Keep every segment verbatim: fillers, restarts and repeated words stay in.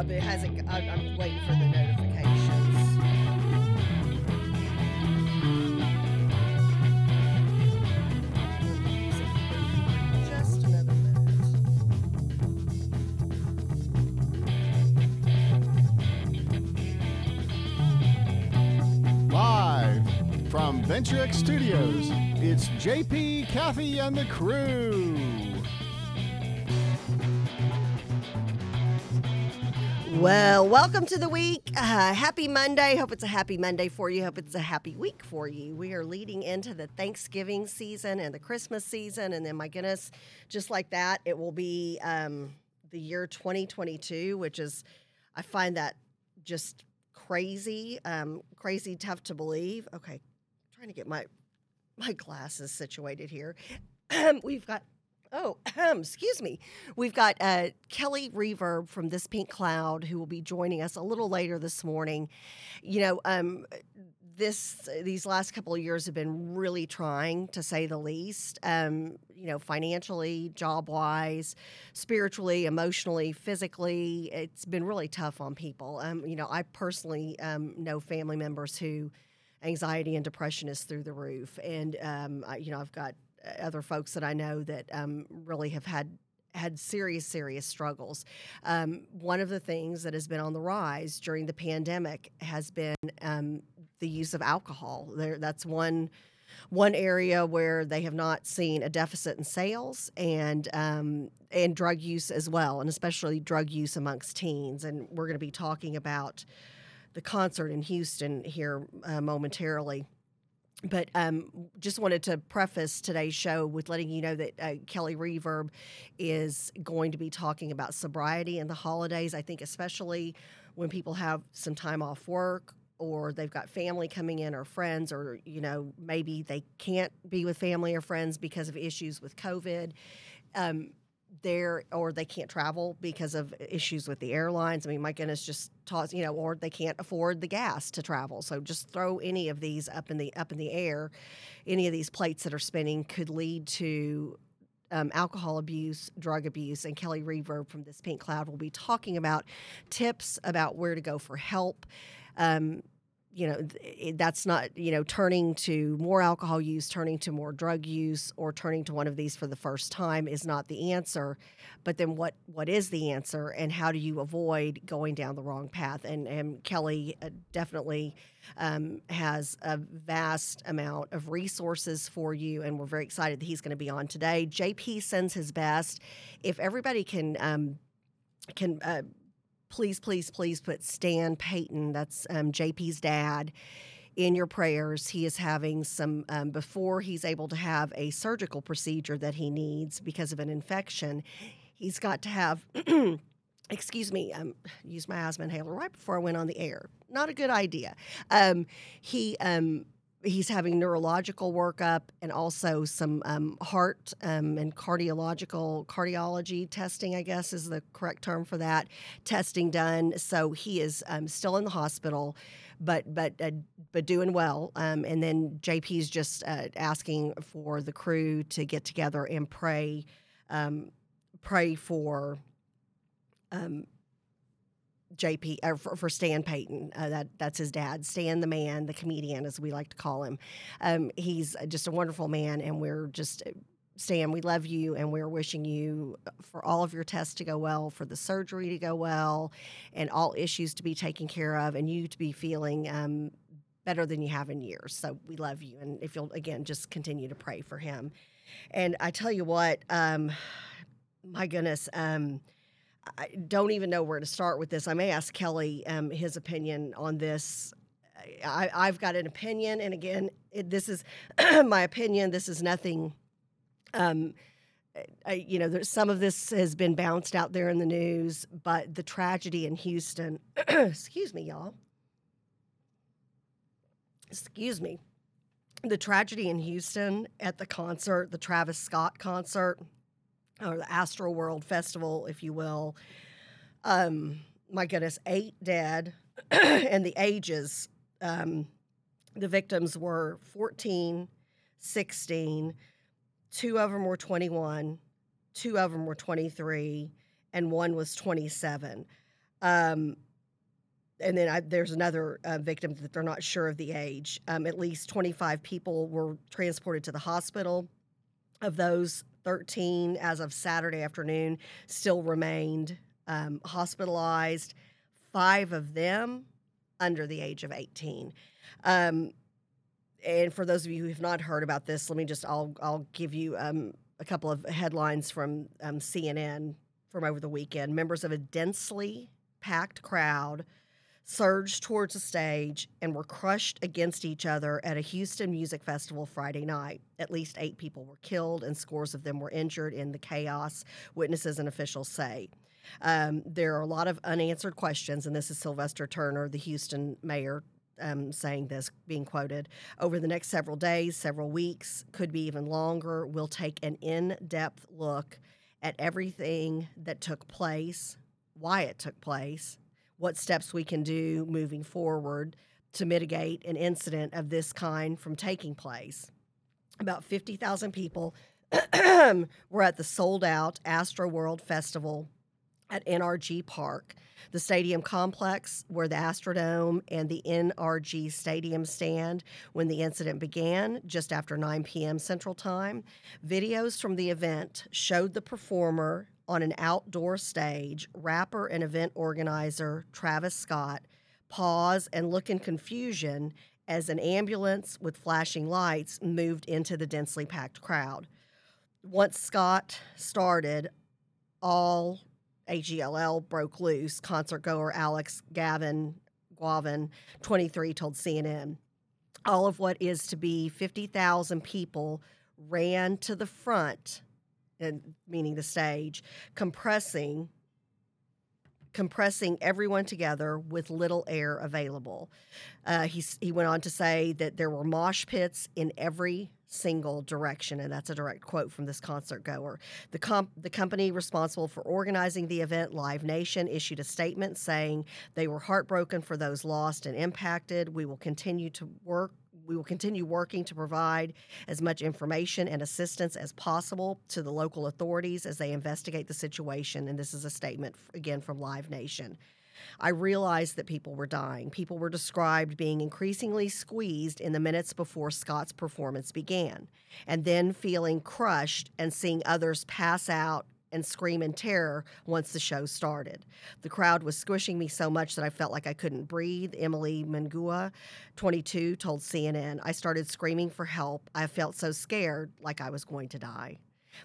club. It hasn't. I, I'm waiting for the notifications. Just another minute. Live from VentureX Studios, it's J P, Kathy, and the crew. Well, welcome to the week. Uh, happy Monday. Hope it's a happy Monday for you. Hope it's a happy week for you. We are leading into the Thanksgiving season and the Christmas season. And then, my goodness, just like that, it will be um, the year twenty twenty-two, which is, I find that just crazy, um, crazy tough to believe. Okay, I'm trying to get my, my glasses situated here. We've got... Oh, um, excuse me. We've got uh, Kelly Reverb from This Pink Cloud, who will be joining us a little later this morning. You know, um, this these last couple of years have been really trying, to say the least. Um, you know, financially, job-wise, spiritually, emotionally, physically, it's been really tough on people. Um, you know, I personally um, know family members who anxiety and depression is through the roof, and um, I, you know, I've got other folks that I know that um, really have had had serious, serious struggles. Um, one of the things that has been on the rise during the pandemic has been um, the use of alcohol. There, that's one one area where they have not seen a deficit in sales, and um, and drug use as well, and especially drug use amongst teens. And we're going to be talking about the concert in Houston here uh, momentarily. But um, just wanted to preface today's show with letting you know that uh, Kelly Reverb is going to be talking about sobriety and the holidays. I think especially when people have some time off work, or they've got family coming in or friends, or, you know, maybe they can't be with family or friends because of issues with COVID. Um, there or they can't travel because of issues with the airlines. I mean, my goodness, just toss, you know, or they can't afford the gas to travel. So just throw any of these up in the up in the air. Any of these plates that are spinning could lead to um, alcohol abuse, drug abuse, and Kelly Reverb from This Pink Cloud will be talking about tips about where to go for help. Um, you know, that's not, you know, turning to more alcohol use, turning to more drug use, or turning to one of these for the first time is not the answer. But then what, what is the answer, and how do you avoid going down the wrong path? And, and Kelly definitely um, has a vast amount of resources for you, and we're very excited that he's going to be on today. J P sends his best. If everybody can, um, can, uh, Please, please, please put Stan Payton, that's um, J P's dad, in your prayers. He is having some, um, before he's able to have a surgical procedure that he needs because of an infection, he's got to have, excuse me, um, use my asthma inhaler right before I went on the air. Not a good idea. Um, he um, he's having neurological workup and also some um, heart um, and cardiological cardiology testing, I guess is the correct term for that, testing done. So he is um, still in the hospital, but but uh, but doing well. Um, and then J P's just uh, asking for the crew to get together and pray, um, pray for um J P, or for, for Stan Payton, uh, that that's his dad, Stan the man, the comedian, as we like to call him. Um, he's just a wonderful man, and we're just, Stan, we love you, and we're wishing you for all of your tests to go well, for the surgery to go well, and all issues to be taken care of, and you to be feeling um, better than you have in years. So we love you, and if you'll, again, just continue to pray for him. And I tell you what, um, my goodness, um, I don't even know where to start with this. I may ask Kelly um, his opinion on this. I, I've got an opinion, and again, it, this is my opinion. This is nothing. Um, I, you know, there's, some of this has been bounced out there in the news, but the tragedy in Houston. excuse me, y'all. Excuse me. The tragedy in Houston at the concert, the Travis Scott concert, or the Astroworld Festival, if you will. Um, my goodness, eight dead, and the ages, um, the victims were fourteen, sixteen, two of them were twenty-one, two of them were twenty-three, and one was twenty-seven. Um, and then I, there's another uh, victim that they're not sure of the age. Um, at least twenty-five people were transported to the hospital. Of those, thirteen as of Saturday afternoon still remained um, hospitalized, five of them under the age of eighteen. Um, and for those of you who have not heard about this, let me just, I'll, I'll give you um, a couple of headlines from um, C N N from over the weekend. Members of a densely packed crowd surged towards the stage and were crushed against each other at a Houston music festival Friday night. At least eight people were killed and scores of them were injured in the chaos, witnesses and officials say. Um, there are a lot of unanswered questions, and this is Sylvester Turner, the Houston mayor, um, saying this, being quoted. Over the next several days, several weeks, could be even longer, we'll take an in-depth look at everything that took place, why it took place, what steps we can do moving forward to mitigate an incident of this kind from taking place. About fifty thousand people were at the sold-out Astroworld Festival at N R G Park, the stadium complex where the Astrodome and the N R G Stadium stand, when the incident began just after nine p.m. Central Time. Videos from the event showed the performer on an outdoor stage, rapper and event organizer Travis Scott pause and look in confusion as an ambulance with flashing lights moved into the densely packed crowd. Once Scott started, all A G L L broke loose, concertgoer Alex Gavin, Guavin, twenty-three, told C N N. All of what is to be fifty thousand people ran to the front, and meaning the stage, compressing compressing everyone together with little air available. Uh, he, he went on to say that there were mosh pits in every single direction, and that's a direct quote from this concert goer. The, comp, the company responsible for organizing the event, Live Nation, issued a statement saying they were heartbroken for those lost and impacted. We will continue to work We will continue working to provide as much information and assistance as possible to the local authorities as they investigate the situation. And this is a statement, again, from Live Nation. I realized that people were dying. People were described being increasingly squeezed in the minutes before Scott's performance began, and then feeling crushed and seeing others pass out and scream in terror once the show started. The crowd was squishing me so much that I felt like I couldn't breathe, Emily Mangua, twenty-two, told C N N. I started screaming for help. I felt so scared, like I was going to die.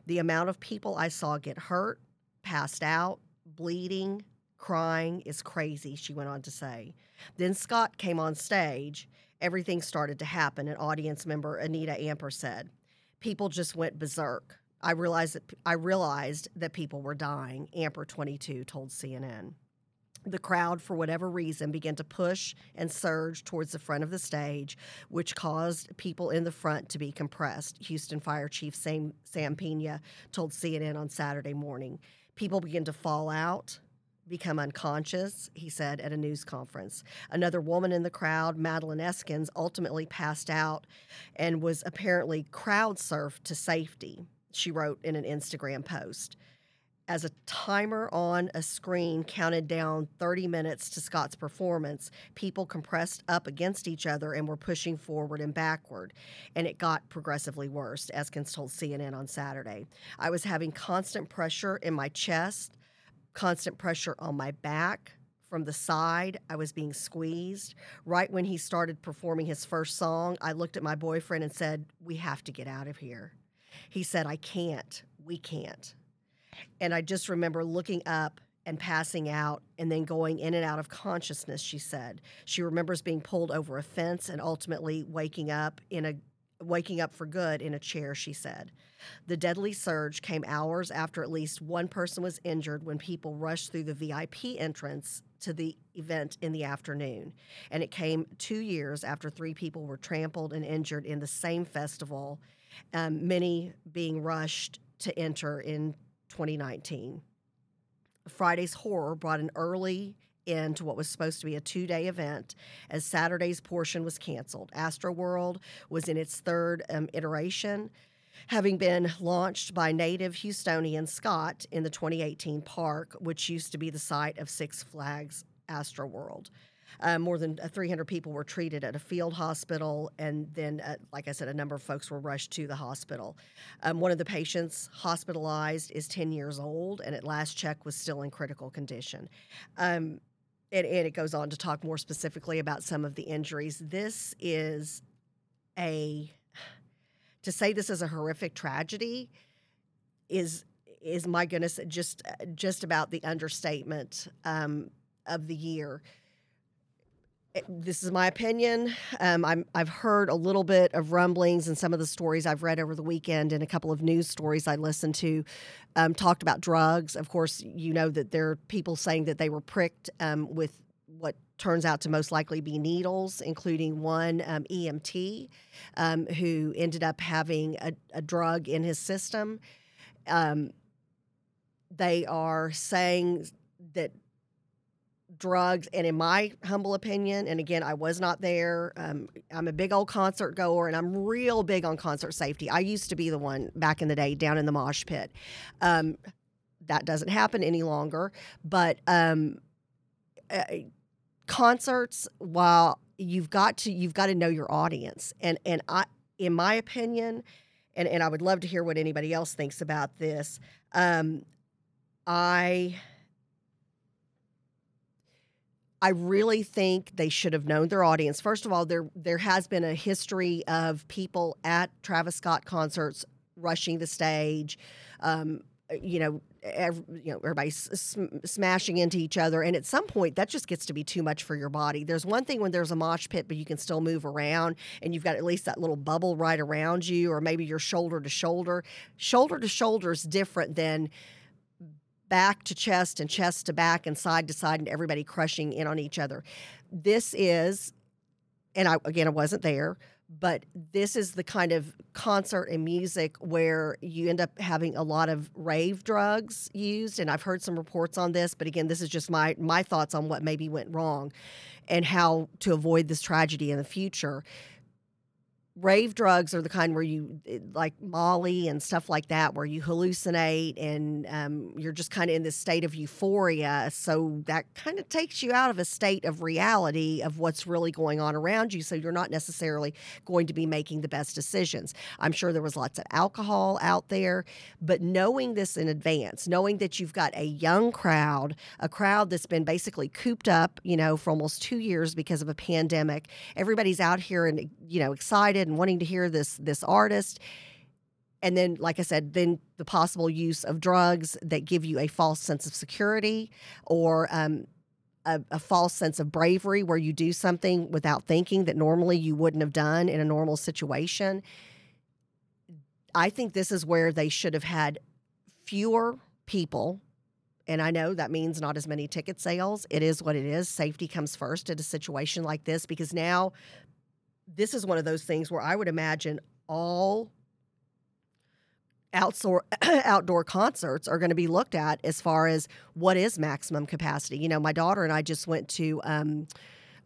The amount of people I saw get hurt, passed out, bleeding, crying is crazy, she went on to say. Then Scott came on stage. Everything started to happen, an audience member, Anita Amper, said. People just went berserk. I realized that I realized that people were dying, Amper twenty-two told C N N. The crowd, for whatever reason, began to push and surge towards the front of the stage, which caused people in the front to be compressed, Houston Fire Chief Sam, Sam Pena told C N N on Saturday morning. People began to fall out, become unconscious, he said at a news conference. Another woman in the crowd, Madeline Eskins, ultimately passed out and was apparently crowd surfed to safety. She wrote in an Instagram post. As a timer on a screen counted down thirty minutes to Scott's performance, people compressed up against each other and were pushing forward and backward, and it got progressively worse, Eskins told C N N on Saturday. I was having constant pressure in my chest, constant pressure on my back. From the side, I was being squeezed. Right when he started performing his first song, I looked at my boyfriend and said, "We have to get out of here." He said, I can't, we can't. And I just remember looking up and passing out and then going in and out of consciousness, she said. She remembers being pulled over a fence and ultimately waking up in a waking up for good in a chair, she said. The deadly surge came hours after at least one person was injured when people rushed through the V I P entrance to the event in the afternoon. And it came two years after three people were trampled and injured in the same festival, Um, many being rushed to enter in twenty nineteen. Friday's horror brought an early end to what was supposed to be a two-day event, as Saturday's portion was canceled. Astroworld was in its third um, iteration. having been launched by native Houstonian Scott in the twenty eighteen park, which used to be the site of Six Flags Astroworld. Uh, more than three hundred people were treated at a field hospital, and then, uh, like I said, a number of folks were rushed to the hospital. Um, one of the patients hospitalized is ten years old, and at last check was still in critical condition. Um, and, and it goes on to talk more specifically about some of the injuries. This is a... To say this is a horrific tragedy is, is my goodness, just just about the understatement um, of the year. It, this is my opinion. Um, I'm, I've heard a little bit of rumblings, and some of the stories I've read over the weekend and a couple of news stories I listened to um, talked about drugs. Of course, you know that there are people saying that they were pricked um, with what turns out to most likely be needles, including one um, E M T um, who ended up having a, a drug in his system. Um, they are saying that drugs, and in my humble opinion, and again, I was not there. Um, I'm a big old concert goer, and I'm real big on concert safety. I used to be the one back in the day down in the mosh pit. Um, that doesn't happen any longer, but um, uh, concerts, while you've got to you've got to know your audience, and and I, in my opinion, and, and I would love to hear what anybody else thinks about this. Um, I I really think they should have known their audience. First of all, there there has been a history of people at Travis Scott concerts rushing the stage, um, you know. Every, you know, everybody's sm- smashing into each other. And at some point, that just gets to be too much for your body. There's one thing when there's a mosh pit, but you can still move around, and you've got at least that little bubble right around you, or maybe you're shoulder to shoulder. Shoulder to shoulder is different than back to chest and chest to back and side to side and everybody crushing in on each other. This is, and I, again, I wasn't there, but this is the kind of concert and music where you end up having a lot of rave drugs used. And I've heard some reports on this, but again, this is just my my thoughts on what maybe went wrong and how to avoid this tragedy in the future. Rave drugs are the kind where you, like Molly and stuff like that, where you hallucinate and um, you're just kind of in this state of euphoria. So that kind of takes you out of a state of reality of what's really going on around you. So you're not necessarily going to be making the best decisions. I'm sure there was lots of alcohol out there, but knowing this in advance, knowing that you've got a young crowd, a crowd that's been basically cooped up, you know, for almost two years because of a pandemic. Everybody's out here and, you know, excited and wanting to hear this this artist. And then, like I said, then the possible use of drugs that give you a false sense of security or um, a, a false sense of bravery, where you do something without thinking that normally you wouldn't have done in a normal situation. I think this is where they should have had fewer people. And I know that means not as many ticket sales. It is what it is. Safety comes first at a situation like this, because now – this is one of those things where I would imagine all outdoor, outdoor concerts are going to be looked at as far as what is maximum capacity. You know, my daughter and I just went to um,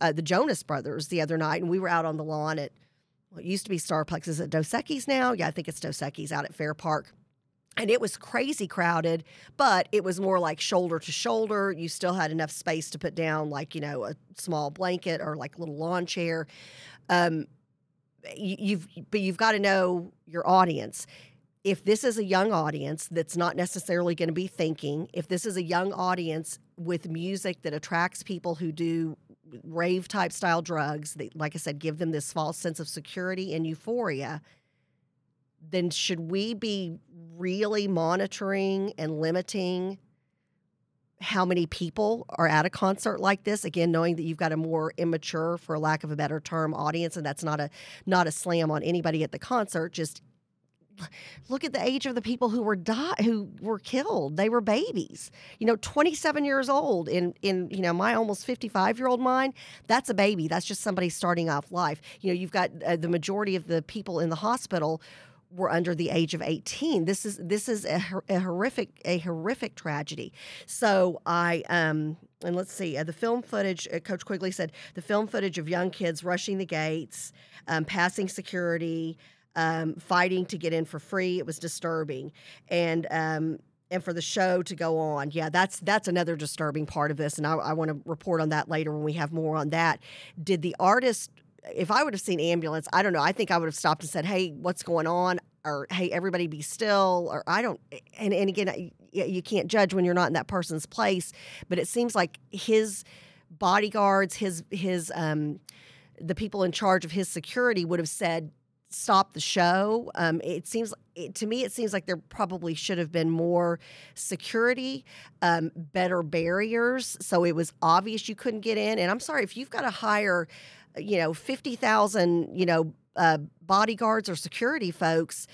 uh, the Jonas Brothers the other night, and we were out on the lawn at what used to be Starplex. Is it Dos Equis now? Yeah, I think it's Dos Equis out at Fair Park. And it was crazy crowded, but it was more like shoulder to shoulder. You still had enough space to put down, like, you know, a small blanket or like a little lawn chair. Um, you've, but you've got to know your audience. If this is a young audience that's not necessarily going to be thinking, if this is a young audience with music that attracts people who do rave type style drugs, that, like I said, give them this false sense of security and euphoria, then should we be really monitoring and limiting how many people are at a concert like this? Again, knowing that you've got a more immature, for lack of a better term, audience, and that's not a not a slam on anybody at the concert. Just look at the age of the people who were die, who were killed. They were babies. You know, twenty-seven years old in in you know my almost fifty-five-year-old mind, that's a baby. That's just somebody starting off life. You know, you've got uh, the majority of the people in the hospital were under the age of eighteen. This is this is a, a horrific a horrific tragedy. So I um and let's see uh, the film footage. Uh, Coach Quigley said the film footage of young kids rushing the gates, um, passing security, um, fighting to get in for free. It was disturbing. And um, and for the show to go on. Yeah, that's that's another disturbing part of this, and I, I want to report on that later when we have more on that. Did the artist, if I would have seen Ambulance, I don't know, I think I would have stopped and said, hey, what's going on? Or, hey, everybody be still, or I don't, and, and again, you can't judge when you're not in that person's place, but it seems like his bodyguards, his, his um, the people in charge of his security would have said, stop the show. Um, it seems it, to me, it seems like there probably should have been more security, um, better barriers, so it was obvious you couldn't get in. And I'm sorry, if you've got to hire, you know, fifty thousand, you know, uh, bodyguards or security folks,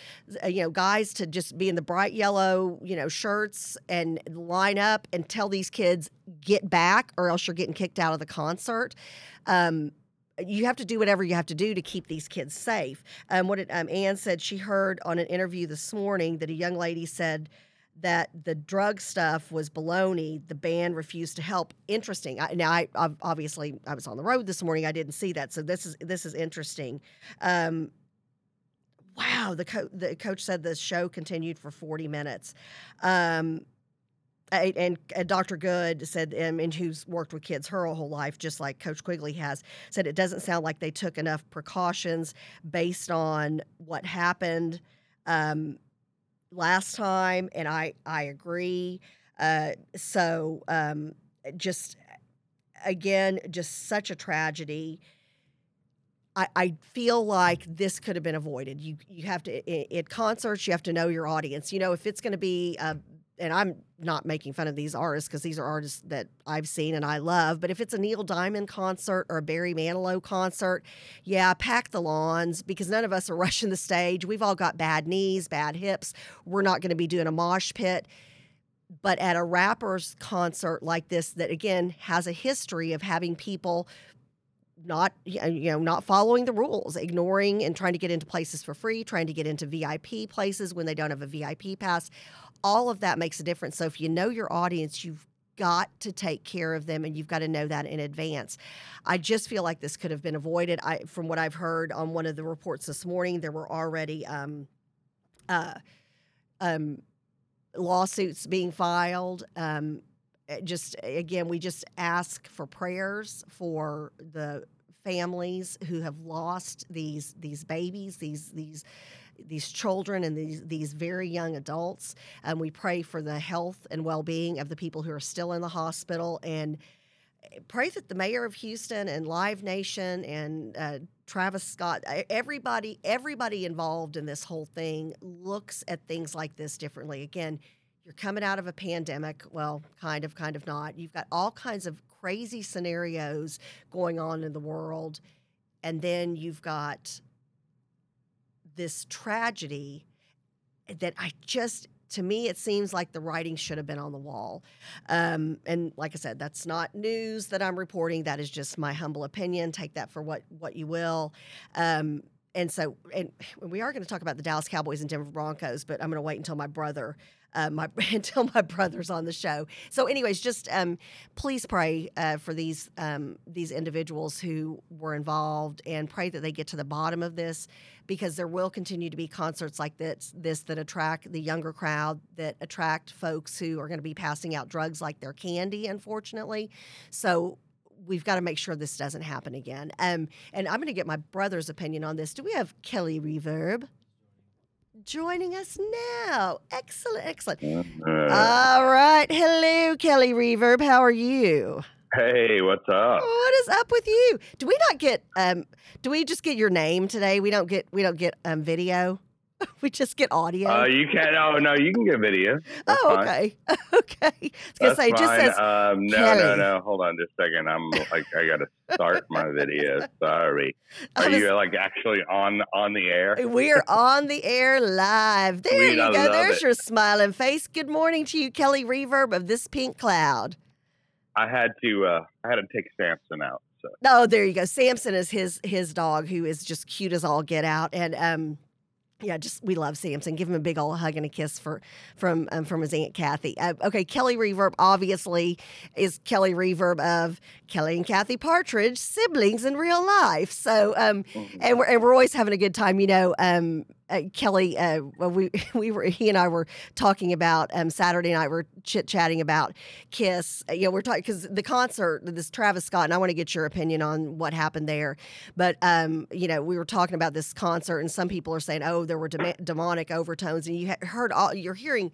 uh, you know, guys to just be in the bright yellow, you know, shirts and line up and tell these kids get back, or else you're getting kicked out of the concert. Um, You have to do whatever you have to do to keep these kids safe. Um, what it, um, Ann said she heard on an interview this morning that a young lady said that the drug stuff was baloney. The band refused to help. Interesting. I, now, I I've obviously I was on the road this morning. I didn't see that, so this is this is interesting. Um, wow. The co- the coach said the show continued for forty minutes. Um, And Doctor Good said, and who's worked with kids her whole life, just like Coach Quigley has, said it doesn't sound like they took enough precautions based on what happened um, last time, and I, I agree. Uh, so um, just, again, just such a tragedy. I, I feel like this could have been avoided. You you have to, at concerts, you have to know your audience. You know, if it's going to be a and I'm not making fun of these artists because these are artists that I've seen and I love, but if it's a Neil Diamond concert or a Barry Manilow concert, yeah, pack the lawns because none of us are rushing the stage. We've all got bad knees, bad hips. We're not going to be doing a mosh pit. But at a rapper's concert like this that, again, has a history of having people not, you know, not following the rules, ignoring and trying to get into places for free, trying to get into V I P places when they don't have a V I P pass. All of that makes a difference. So if you know your audience, you've got to take care of them, and you've got to know that in advance. I just feel like this could have been avoided. I, from what I've heard on one of the reports this morning, there were already um, uh, um, lawsuits being filed. Um, just, again, we just ask for prayers for the families who have lost these these babies, these these these children and these these very young adults. Um, we pray for the health and well-being of the people who are still in the hospital, and pray that the mayor of Houston and Live Nation and uh, Travis Scott, everybody, everybody involved in this whole thing looks at things like this differently. Again, you're coming out of a pandemic. Well, kind of, kind of not. You've got all kinds of crazy scenarios going on in the world, and then you've got this tragedy that I just, to me, it seems like the writing should have been on the wall. Um, and like I said, that's not news that I'm reporting. That is just my humble opinion. Take that for what, what you will. Um, and so, and we are going to talk about the Dallas Cowboys and Denver Broncos, but I'm going to wait until my brother, uh, my until my brother's on the show. So anyways, just um, please pray uh, for these, um, these individuals who were involved, and pray that they get to the bottom of this, because there will continue to be concerts like this, this that attract the younger crowd, that attract folks who are going to be passing out drugs like they're candy, unfortunately. So we've got to make sure this doesn't happen again. Um, and I'm going to get my brother's opinion on this. Do we have Kelly Reverb joining us now? Excellent, excellent. All right. Hello, Kelly Reverb. How are you? Hey, what's up? What is up with you? Do we not get? Um, do we just get your name today? We don't get. We don't get um, video. We just get audio. Oh, uh, you can't. Oh no, you can get video. That's oh, okay, fine. okay. I was gonna That's say, it just says um, no, Kelly. no, no. Hold on, just a second. I'm like, I gotta start my video. Sorry. Are just, you like actually on on the air? We are on the air live. There Sweet, you go. There's it. Your smiling face. Good morning to you, Kelly Reverb of This Pink Cloud. I had to uh, I had to take Samson out. So. Oh, there you go. Samson is his his dog, who is just cute as all get out. And um, Yeah, just we love Samson. Give him a big old hug and a kiss for from um, from his Aunt Kathy. Uh, okay, Kelly Reverb obviously is Kelly Reverb of Kelly and Kathy Partridge, siblings in real life. So, um, and we're and we're always having a good time, you know. Um, Uh, Kelly, uh, we we were he and I were talking about um, Saturday night. We're chit chatting about Kiss. Uh, you know, we're talking because the concert, this Travis Scott, and I want to get your opinion on what happened there. But um, you know, we were talking about this concert, and some people are saying, "Oh, there were dem- demonic overtones," and you ha- heard all you're hearing.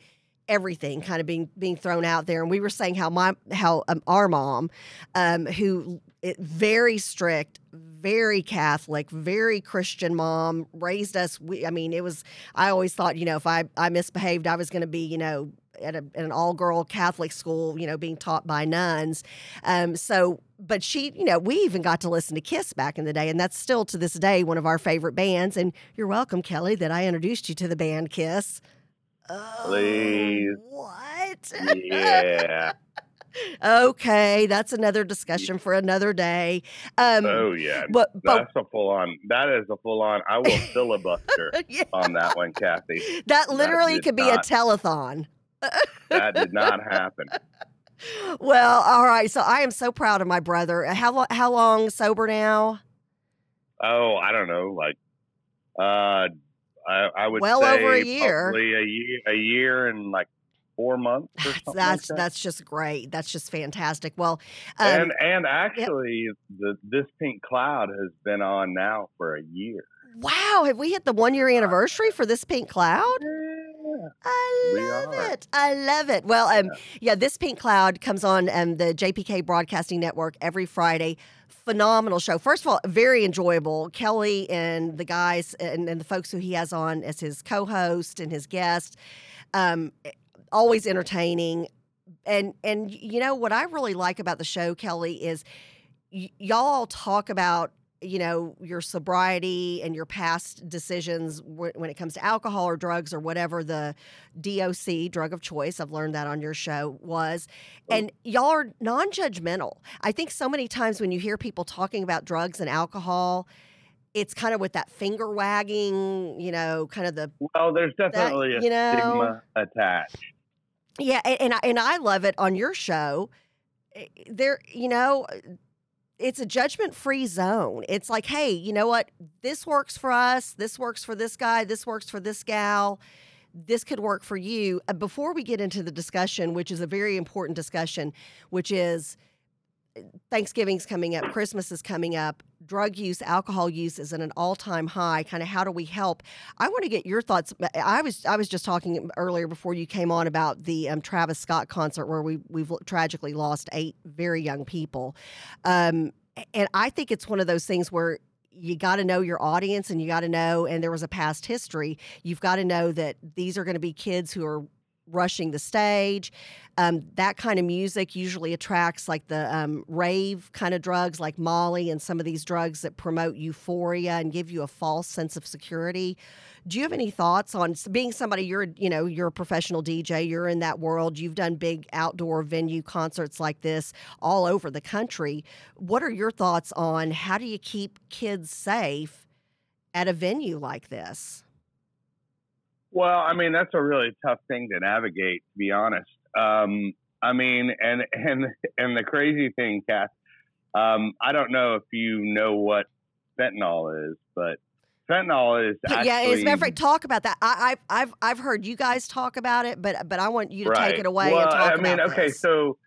Everything kind of being being thrown out there, and we were saying how my how um, our mom, um, who it, very strict, very Catholic, very Christian mom, raised us. We, I mean, it was. I always thought, you know, if I, I misbehaved, I was going to be, you know, at, a, at an all girl Catholic school, you know, being taught by nuns. Um, so, but she, you know, we even got to listen to Kiss back in the day, and that's still to this day one of our favorite bands. And you're welcome, Kelly, that I introduced you to the band Kiss. Oh, please. What? Yeah. Okay, that's another discussion for another day. Um, oh yeah, but, but, that's a full on. That is a full on. I will filibuster yeah. on that one, Kathy. That literally that could be not, a telethon. That did not happen. Well, all right. So I am so proud of my brother. How how long sober now? Oh, I don't know. Like, uh. I, I would well say over a year. Probably a year, a year and like four months. Or something that's like that. That's just great. That's just fantastic. Well, um, and and actually, yep. the This Pink Cloud has been on now for a year. Wow, have we hit the one year anniversary for This Pink Cloud? Yeah, I love it. I love it. Well, um, yeah. yeah, This Pink Cloud comes on um, the J P K Broadcasting Network every Friday. Phenomenal show. First of all, very enjoyable. Kelly and the guys and, and the folks who he has on as his co-host and his guest, um, always entertaining. And, and you know, what I really like about the show, Kelly, is y- y'all talk about you know, your sobriety and your past decisions w- when it comes to alcohol or drugs or whatever the D O C, drug of choice, I've learned that on your show, was. And y'all are non-judgmental. I think so many times when you hear people talking about drugs and alcohol, it's kind of with that finger wagging, you know, kind of the... Well, there's definitely that, a you know, stigma attached. Yeah, and, and, I, and I love it on your show. There, you know... It's a judgment-free zone. It's like, hey, you know what? This works for us. This works for this guy. This works for this gal. This could work for you. Before we get into the discussion, which is a very important discussion, which is Thanksgiving's coming up. Christmas is coming up. Drug use, alcohol use is at an all-time high. Kind of how do we help? I want to get your thoughts. I was I was just talking earlier before you came on about the um, Travis Scott concert where we, we've tragically lost eight very young people. Um, and I think it's one of those things where you got to know your audience and you got to know, and there was a past history. You've got to know that these are going to be kids who are rushing the stage. Um, that kind of music usually attracts like the um, rave kind of drugs like Molly and some of these drugs that promote euphoria and give you a false sense of security. Do you have any thoughts on being somebody, you're, you know, you're a professional D J, you're in that world, you've done big outdoor venue concerts like this all over the country. What are your thoughts on how do you keep kids safe at a venue like this? Well, I mean, that's a really tough thing to navigate, to be honest. Um, I mean, and and and the crazy thing, Kath, um, I don't know if you know what fentanyl is, but fentanyl is actually... Yeah, as a matter of fact, talk about that. I, I, I've I've heard you guys talk about it, but but I want you to right. take it away well, and talk I mean, about okay, this. So,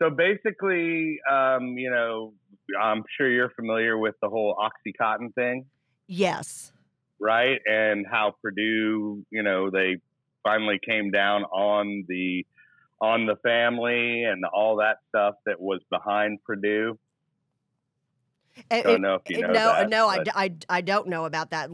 so basically, um, you know, I'm sure you're familiar with the whole OxyContin thing. Yes. Right. And how Purdue, you know, they finally came down on the on the family and all that stuff that was behind Purdue. I don't know if you know. No, that, no, I, I, I don't know about that.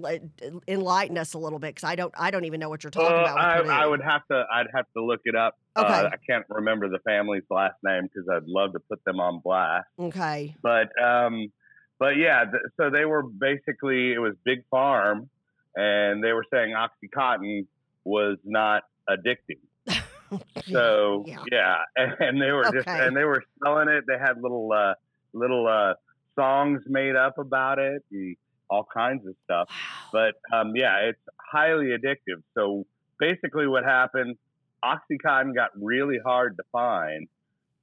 Enlighten us a little bit because I don't I don't even know what you're talking well, about. I, I would have to I'd have to look it up. Okay. Uh, I can't remember the family's last name because I'd love to put them on blast. Okay. But um. But yeah, th- so they were basically, it was Big Farm, and they were saying OxyContin was not addicting. so yeah, yeah. And, and they were okay. just and they were selling it. They had little uh, little uh, songs made up about it, and all kinds of stuff. Wow. But um, yeah, it's highly addictive. So basically what happened, OxyContin got really hard to find.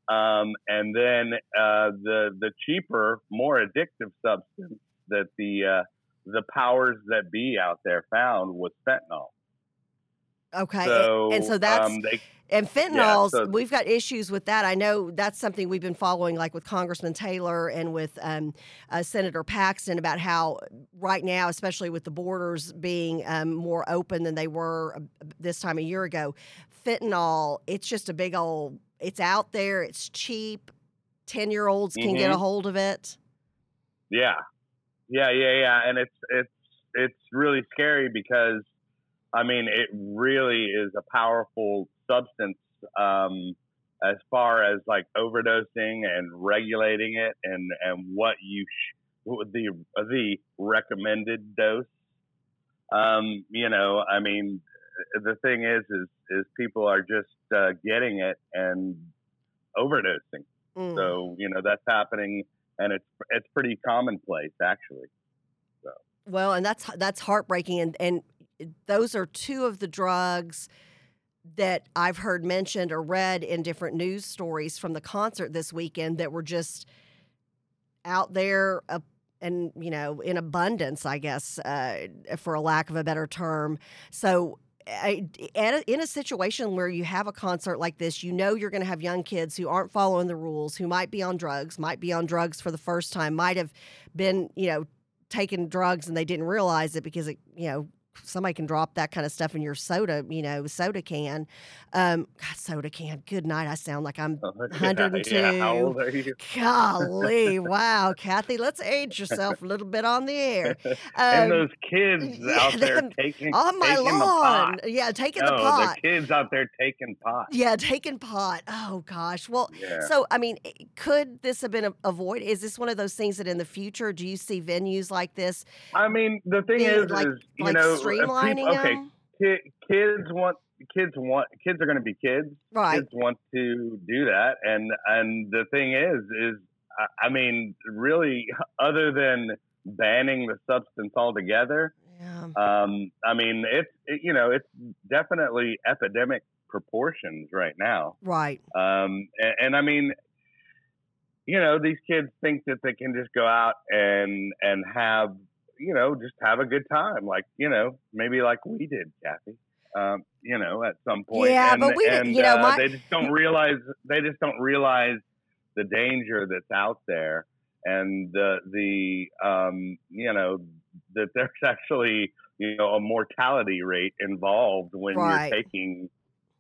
Um, and then uh, the the cheaper, more addictive substance that the uh, the powers that be out there found was fentanyl. Okay. So, and, and so that's, um, they, and fentanyl, yeah, so, we've got issues with that. I know that's something we've been following, like with Congressman Taylor and with um, uh, Senator Paxton, about how right now, especially with the borders being um, more open than they were this time a year ago, fentanyl, it's just a big old, it's out there, it's cheap. ten year olds mm-hmm. can get a hold of it. Yeah. Yeah. Yeah. Yeah. And it's, it's, it's really scary because, I mean, it really is a powerful substance um, as far as like overdosing and regulating it, and, and what you sh- the the recommended dose. Um, you know, I mean, the thing is, is is people are just uh, getting it and overdosing. Mm. So you know that's happening, and it's it's pretty commonplace actually. So. Well, and that's that's heartbreaking, and. and- those are two of the drugs that I've heard mentioned or read in different news stories from the concert this weekend that were just out there uh, and, you know, in abundance, I guess, uh, for a lack of a better term. So I, a, in a situation where you have a concert like this, you know you're going to have young kids who aren't following the rules, who might be on drugs, might be on drugs for the first time, might have been, you know, taking drugs and they didn't realize it because, it, you know, somebody can drop that kind of stuff in your soda, you know, soda can. Um, God, soda can. Good night. I sound like I'm one hundred two. Yeah, yeah. How old are you? Golly, wow, Kathy, let's age yourself a little bit on the air. Um, and those kids yeah, out there taking on my taking lawn. The pot. Yeah, taking no, the pot. The kids out there taking pot. Yeah, taking pot. Oh gosh. Well, yeah. So I mean, could this have been avoided? Is this one of those things that in the future do you see venues like this? I mean, the thing is, like, is you like know. Streamlining people, okay, kids want kids want kids are going to be kids. Right. Kids want to do that, and and the thing is, is I mean, really, other than banning the substance altogether, yeah. um, I mean, it's it, you know, it's definitely epidemic proportions right now. Right. Um, and, and I mean, you know, these kids think that they can just go out and and have. You know, just have a good time, like you know, maybe like we did, Kathy. Um, you know, at some point, yeah, and, but we, and, you know, uh, my... they just don't realize they just don't realize the danger that's out there, and the the um, you know, that there's actually you know a mortality rate involved when right. you're taking.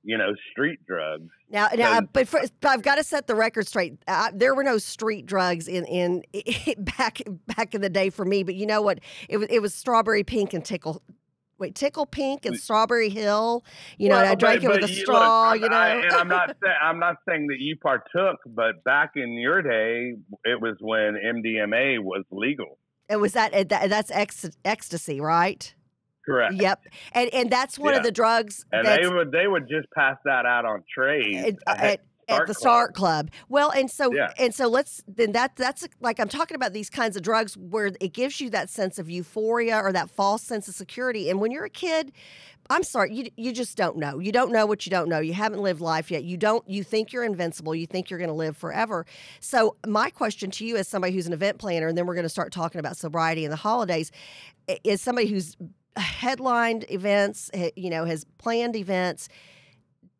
You know, street drugs. Now, now but, for, but I've got to set the record straight. Uh, there were no street drugs in in it, back back in the day for me. But you know what? It was it was strawberry pink and tickle, wait, tickle pink and strawberry hill. You know, well, and I drank but, it with a straw. Look, you know, I, and I'm not say, I'm not saying that you partook, but back in your day, it was when M D M A was legal. And was that that's ec- ecstasy, right? Correct. Yep, and and that's one yeah. of the drugs. And they would they would just pass that out on trays at, at, at the Start Club. Club. Well, and so yeah. and so let's then that that's like I'm talking about these kinds of drugs where it gives you that sense of euphoria or that false sense of security. And when you're a kid, I'm sorry, you you just don't know. You don't know what you don't know. You haven't lived life yet. You don't. You think you're invincible. You think you're going to live forever. So my question to you, as somebody who's an event planner, and then we're going to start talking about sobriety and the holidays, is somebody who's headlined events, you know, has planned events.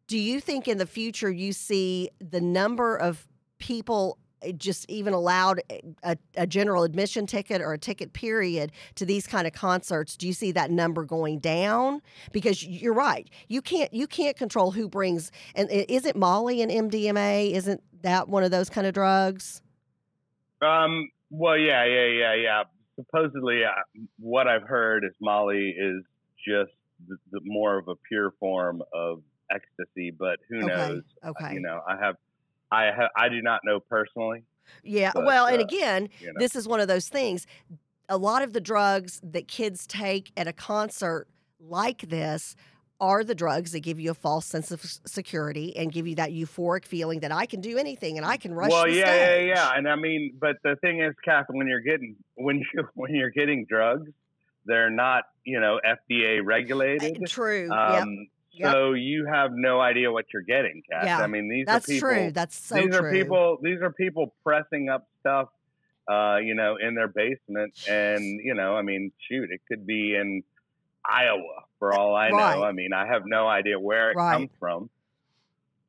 Do you think in the future you see the number of people just even allowed a, a general admission ticket or a ticket period to these kind of concerts? Do you see that number going down? Because you're right. You can't you can't control who brings. And isn't Molly an M D M A? Isn't that one of those kind of drugs? Um. Well, yeah, yeah, yeah, yeah. Supposedly, uh, what I've heard is Molly is just the, the more of a pure form of ecstasy, but who okay. knows? Okay, you know, I have, I have, I do not know personally. Yeah, but, well, and uh, again, you know. This is one of those things. A lot of the drugs that kids take at a concert like this are the drugs that give you a false sense of security and give you that euphoric feeling that I can do anything and I can rush. Well, the yeah, stage. yeah, yeah. And I mean, but the thing is, Kath, when you're getting when you when you're getting drugs, they're not, you know, F D A regulated. True. Um, yep. So yep. you have no idea what you're getting, Kath. Yeah. I mean, these that's are people. That's true. That's so these true. These are people. These are people pressing up stuff, uh, you know, in their basement, and you know, I mean, shoot, it could be in Iowa, for all I right. know. I mean, I have no idea where it right. comes from.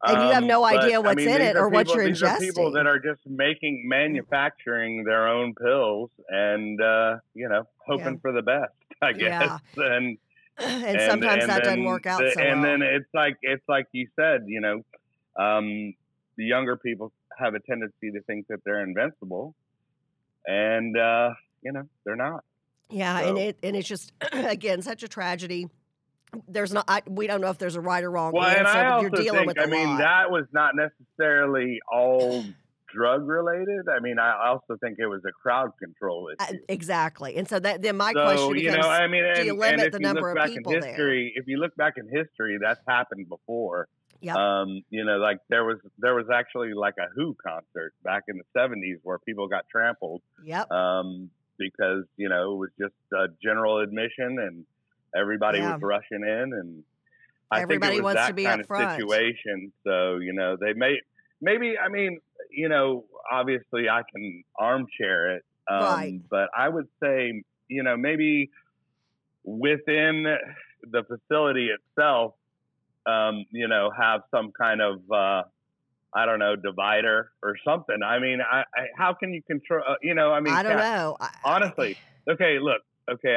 And um, you have no idea but, what's I mean, in it or people, what you're these ingesting. These are people that are just making, manufacturing their own pills and, uh, you know, hoping yeah. for the best, I guess. Yeah. And, and, and sometimes and that then, doesn't work out the, so And well. Then it's like, it's like you said, you know, um, the younger people have a tendency to think that they're invincible. And, uh, you know, they're not. Yeah, so. and it and it's just again such a tragedy. There's not I, we don't know if there's a right or wrong well, answer. And I also you're dealing think, with I mean, lot. That was not necessarily all drug related. I mean, I also think it was a crowd control issue. Uh, exactly, and so that then my so, question becomes: you know, I mean, and, do you limit and if the you number look of back people in history, there? If you look back in history, that's happened before. Yep. Um, you know, like there was there was actually like a Who concert back in the seventies where people got trampled. Yep. Um, because, you know, it was just uh, general admission and everybody yeah. was rushing in. And I everybody think it was wants that to be kind of front. Situation. So, you know, they may, maybe, I mean, you know, obviously I can armchair it. Um, right. But I would say, you know, maybe within the facility itself, um, you know, have some kind of, uh, I don't know, divider or something. I mean, I, I how can you control, uh, you know, I mean, I don't Kat, know. I, honestly, okay, look, okay,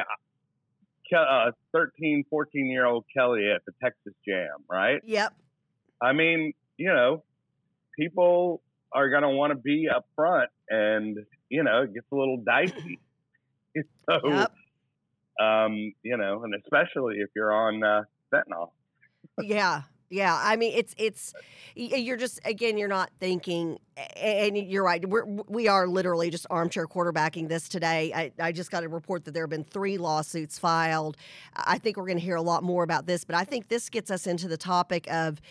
uh, thirteen, fourteen year old Kelly at the Texas Jam, right? Yep. I mean, you know, people are going to want to be up front and, you know, it gets a little dicey. so, yep. um, you know, and especially if you're on uh, fentanyl. Yeah. Yeah, I mean, it's, it's, you're just, again, you're not thinking, and you're right, we're, we are literally just armchair quarterbacking this today. I, I just got a report that there have been three lawsuits filed. I think we're going to hear a lot more about this, but I think this gets us into the topic of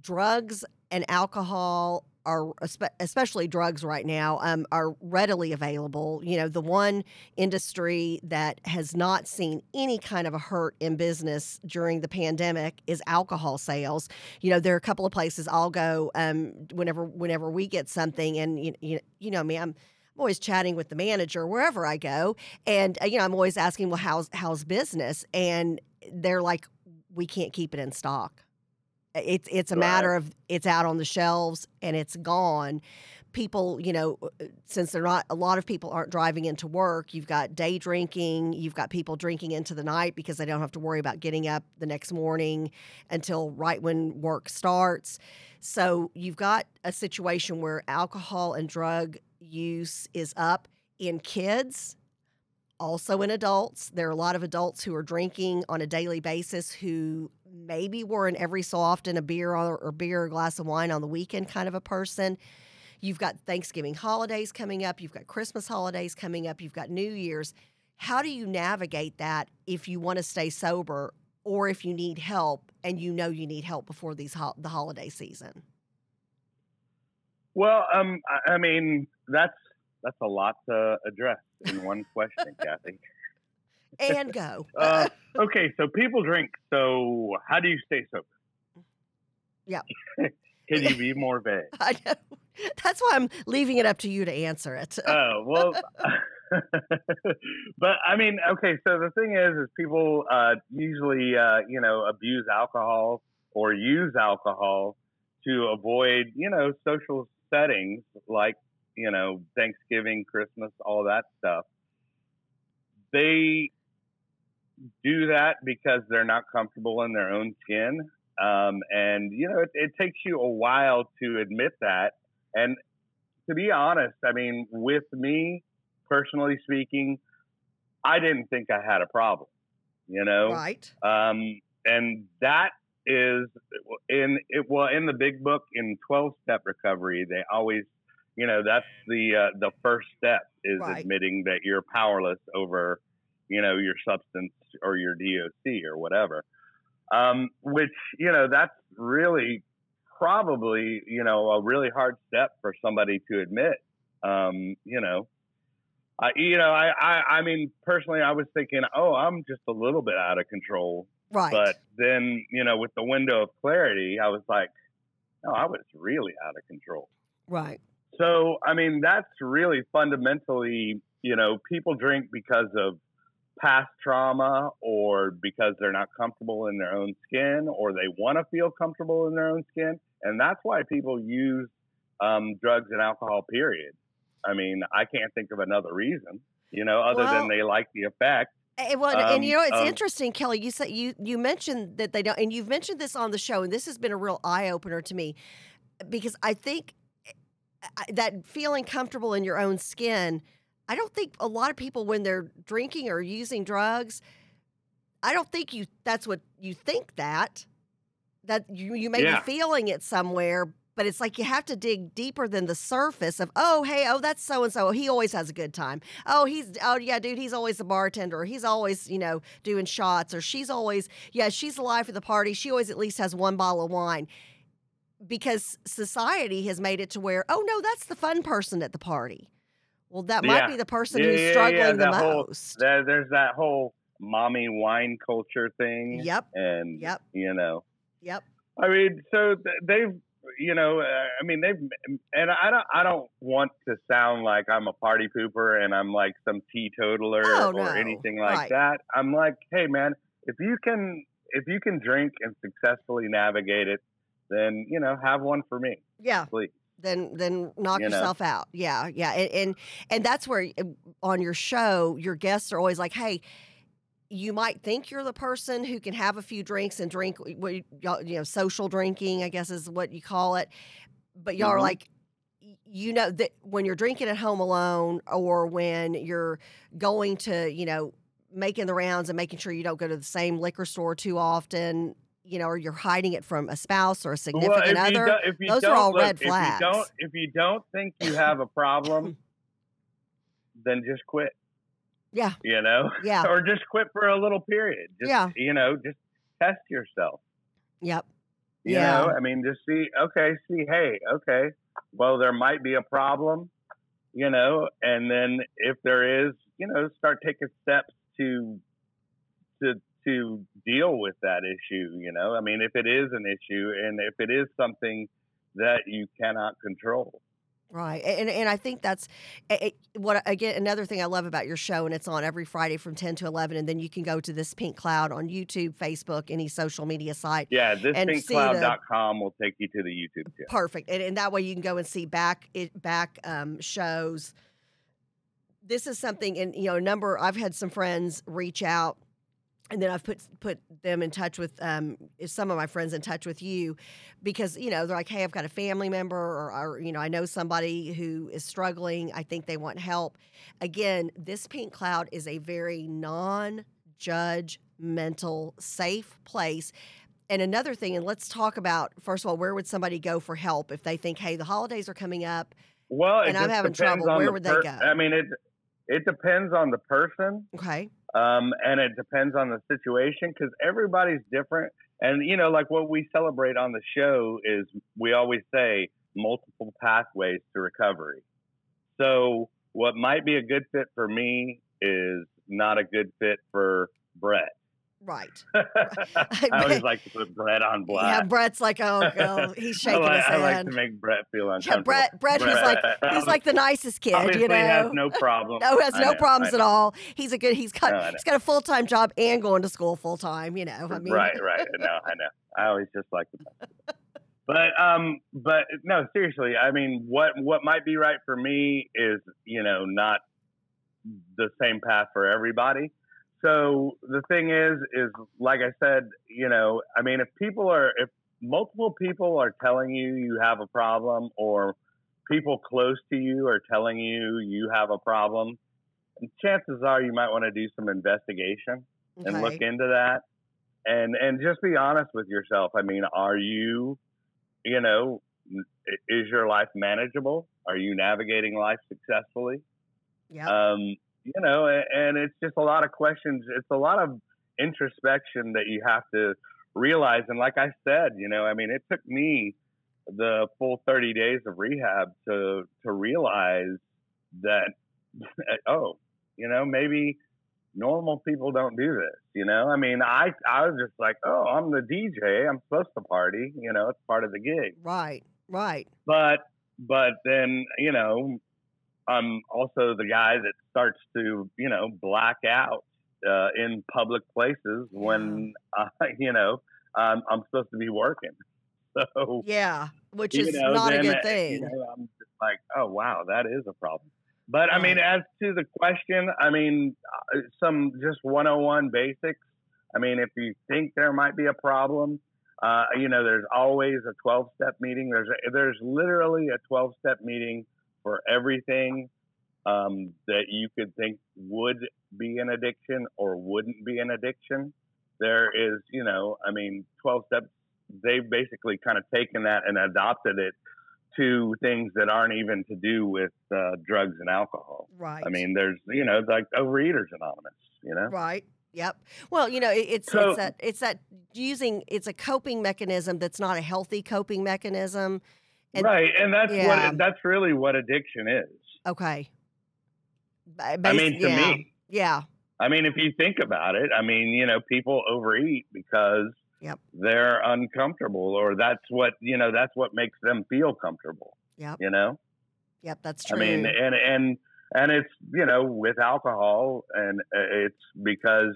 drugs and alcohol are, especially drugs right now, um, are readily available. You know, the one industry that has not seen any kind of a hurt in business during the pandemic is alcohol sales. You know, there are a couple of places I'll go um, whenever whenever we get something, and you, you, you know me, I'm always chatting with the manager wherever I go, and uh, you know, I'm always asking, well, how's how's business? And they're like, we can't keep it in stock. It's it's a right. matter of it's out on the shelves and it's gone. People, you know, since they're not, a lot of people aren't driving into work. You've got day drinking. You've got people drinking into the night because they don't have to worry about getting up the next morning until right when work starts. So you've got a situation where alcohol and drug use is up in kids, also in adults. There are a lot of adults who are drinking on a daily basis who maybe were an every so often a beer or, or beer or glass of wine on the weekend kind of a person. You've got Thanksgiving holidays coming up. You've got Christmas holidays coming up. You've got New Year's. How do you navigate that if you want to stay sober or if you need help and you know you need help before these ho- the holiday season? Well, um, I, I mean, that's that's a lot to address in one question, Kathy. And go. uh, okay, so people drink. So how do you stay sober? Yeah. Can you be more vague? I know. That's why I'm leaving it up to you to answer it. Oh, well. But, I mean, okay, so the thing is, is people uh, usually, uh, you know, abuse alcohol or use alcohol to avoid, you know, social settings like, you know, Thanksgiving, Christmas, all that stuff. They do that because they're not comfortable in their own skin. Um, and, you know, it, it takes you a while to admit that. And to be honest, I mean, with me, personally speaking, I didn't think I had a problem, you know? Right. Um, and that is in it. Well, in the big book in twelve step recovery, they always, you know, that's the, uh, the first step is right. admitting that you're powerless over, you know, your substance or your D O C or whatever. um, which, you know, that's really probably, you know, a really hard step for somebody to admit. Um, you know, I, you know, I, I, I mean, personally, I was thinking, oh, I'm just a little bit out of control. Right. But then, you know, with the window of clarity, I was like, no, I was really out of control. Right. So, I mean, that's really fundamentally, you know, people drink because of past trauma or because they're not comfortable in their own skin or they want to feel comfortable in their own skin. And that's why people use um, drugs and alcohol, period. I mean, I can't think of another reason, you know, other well, than they like the effect. Well, um, and you know, it's um, interesting, Kelly, you said you, you mentioned that they don't, and you've mentioned this on the show, and this has been a real eye opener to me, because I think that feeling comfortable in your own skin, I don't think a lot of people when they're drinking or using drugs, I don't think you, that's what you think that, that you, you may yeah. be feeling it somewhere, but it's like you have to dig deeper than the surface of, oh, hey, oh, that's so-and-so. He always has a good time. Oh, he's, oh, yeah, dude, he's always a bartender. He's always, you know, doing shots. Or she's always, yeah, she's the life of the party. She always at least has one bottle of wine. Because society has made it to where, oh, no, that's the fun person at the party. Well, that might yeah. be the person yeah, who's yeah, struggling yeah, the whole, most. That, there's that whole mommy wine culture thing. Yep. And, yep. you know. Yep. I mean, so th- they've... You know, uh, I mean, they've, and I don't, I don't want to sound like I'm a party pooper and I'm like some teetotaler oh, no. or anything like right. that. I'm like, hey man, if you can, if you can drink and successfully navigate it, then, you know, have one for me. Yeah. Please. Then, then knock you yourself know. out. Yeah. Yeah. And, and, and that's where on your show, your guests are always like, hey, you might think you're the person who can have a few drinks and drink, you know, social drinking, I guess is what you call it. But y'all mm-hmm. are like, you know, that when you're drinking at home alone or when you're going to, you know, making the rounds and making sure you don't go to the same liquor store too often, you know, or you're hiding it from a spouse or a significant well, other. Those are all look, red flags. If you, don't, if you don't think you have a problem, then just quit. Yeah. You know? Yeah. Or just quit for a little period. Just, yeah. You know, just test yourself. Yep. You yeah. know, I mean, just see, okay, see, hey, okay, well, there might be a problem, you know, and then if there is, you know, start taking steps to, to, to deal with that issue, you know? I mean, if it is an issue and if it is something that you cannot control. Right. And and I think that's it, what, again, another thing I love about your show, and it's on every Friday from ten to eleven. And then you can go to This Pink Cloud on YouTube, Facebook, any social media site. Yeah. this pink cloud dot com will take you to the YouTube channel. Perfect. And, and that way you can go and see back, it, back um, shows. This is something, and, you know, a number, I've had some friends reach out. And then I've put put them in touch with um, some of my friends in touch with you because, you know, they're like, hey, I've got a family member or, or, you know, I know somebody who is struggling. I think they want help. Again, This Pink Cloud is a very non-judgmental, safe place. And another thing, and let's talk about, first of all, where would somebody go for help if they think, hey, the holidays are coming up well, and I'm having trouble? Where would per- they go? I mean, it it depends on the person. Okay. Um, and it depends on the situation because everybody's different. And, you know, like what we celebrate on the show is we always say multiple pathways to recovery. So what might be a good fit for me is not a good fit for Brett. Right. I always like to put Brett on blast. Yeah, Brett's like, oh, oh he's shaking his head. I like to make Brett feel uncomfortable. Yeah, Brett, Brett, Brett. Who's like, he's like the nicest kid, obviously you know. Has no problem. No, has I no know, problems at all. He's a good. He's got. No, he's got a full time job and going to school full time. You know. I mean. Right, right. No, I know. I always just like to. But um, but no, seriously. I mean, what what might be right for me is you know not the same path for everybody. So the thing is, is like I said, you know, I mean, if people are, if multiple people are telling you you have a problem or people close to you are telling you you have a problem, chances are you might want to do some investigation okay. and look into that and, and just be honest with yourself. I mean, are you, you know, is your life manageable? Are you navigating life successfully? Yeah. Um, You know, and it's just a lot of questions. It's a lot of introspection that you have to realize. And like I said, you know, I mean, it took me the full thirty days of rehab to to realize that, oh, you know, maybe normal people don't do this, you know? I mean, I, I was just like, oh, I'm the D J. I'm supposed to party. You know, it's part of the gig. Right, right. But but then, you know, I'm also the guy that starts to, you know, black out uh, in public places when, yeah. uh, you know, um, I'm supposed to be working. So Yeah, which is know, not then, a good thing. You know, I'm just like, oh, wow, that is a problem. But I mean, as to the question, I mean, some just one oh one basics. I mean, if you think there might be a problem, uh, you know, there's always a twelve-step meeting. There's a, there's literally a twelve-step meeting for everything um, that you could think would be an addiction or wouldn't be an addiction. There is, you know, I mean, twelve steps. They've basically kind of taken that and adopted it to things that aren't even to do with uh, drugs and alcohol. Right. I mean, there's, you know, like Overeaters Anonymous, you know? Right. Yep. Well, you know, it's so, it's that it's that using it's a coping mechanism that's not a healthy coping mechanism. And, right. And that's yeah. what that's really what addiction is. Okay. Based, I mean, to yeah. me. Yeah. I mean, if you think about it, I mean, you know, people overeat because Yep. they're uncomfortable, or that's what, you know, that's what makes them feel comfortable. Yep. You know? Yep, that's true. I mean, and, and, and it's, you know, with alcohol, and it's because,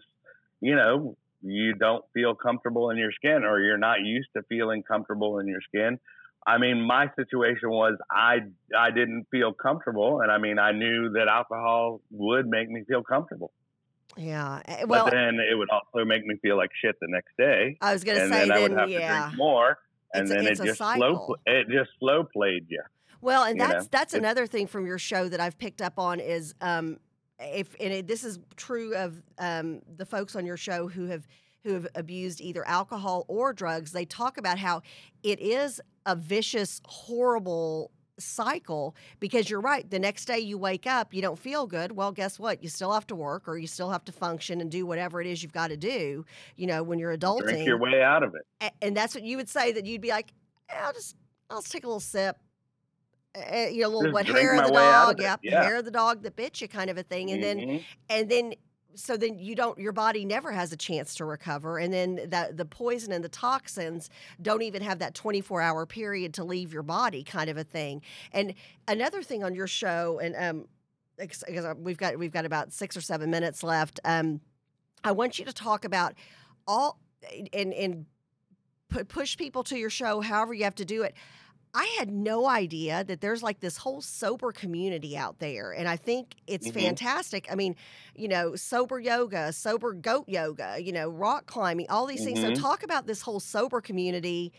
you know, you don't feel comfortable in your skin, or you're not used to feeling comfortable in your skin. I mean, my situation was I, I didn't feel comfortable. And I mean, I knew that alcohol would make me feel comfortable. Yeah. Well, but then it would also make me feel like shit the next day. I was going to say, then I would have yeah. to drink more, and it's then a, it just slow, it just slow played you. Well, and you that's know? that's it's, another thing from your show that I've picked up on is um, if and it, this is true of um, the folks on your show who have who have abused either alcohol or drugs. They talk about how it is a vicious, horrible cycle, because you're right, the next day you wake up, you don't feel good. Well, guess what? You still have to work, or you still have to function and do whatever it is you've got to do, you know, when you're adulting. Drink your way out of it. And that's what you would say, that you'd be like, I'll just, I'll just take a little sip. Uh, you know, a little just wet hair of the dog. Of yep, yeah. Hair of the dog that bit you kind of a thing. And mm-hmm. then, and then, so then you don't, your body never has a chance to recover. And then that the poison and the toxins don't even have that twenty-four hour period to leave your body, kind of a thing. And another thing on your show, and um, because we've got, we've got about six or seven minutes left. Um, I want you to talk about all and, and push people to your show, however you have to do it. I had no idea that there's like this whole sober community out there. And I think it's mm-hmm. fantastic. I mean, you know, sober yoga, sober goat yoga, you know, rock climbing, all these mm-hmm. things. So talk about this whole sober community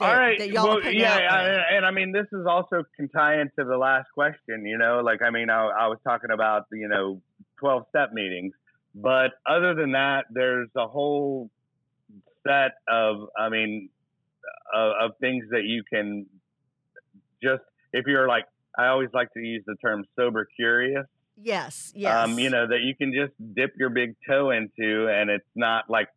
that, all right. that y'all well, are putting yeah, out there. I, and I mean, this is also can tie into the last question, you know, like, I mean, I, I was talking about, you know, twelve step meetings, but other than that, there's a whole set of, I mean, of, of things that you can, just if you're like, I always like to use the term sober curious. Yes, yes. Um, you know, that you can just dip your big toe into, and it's not like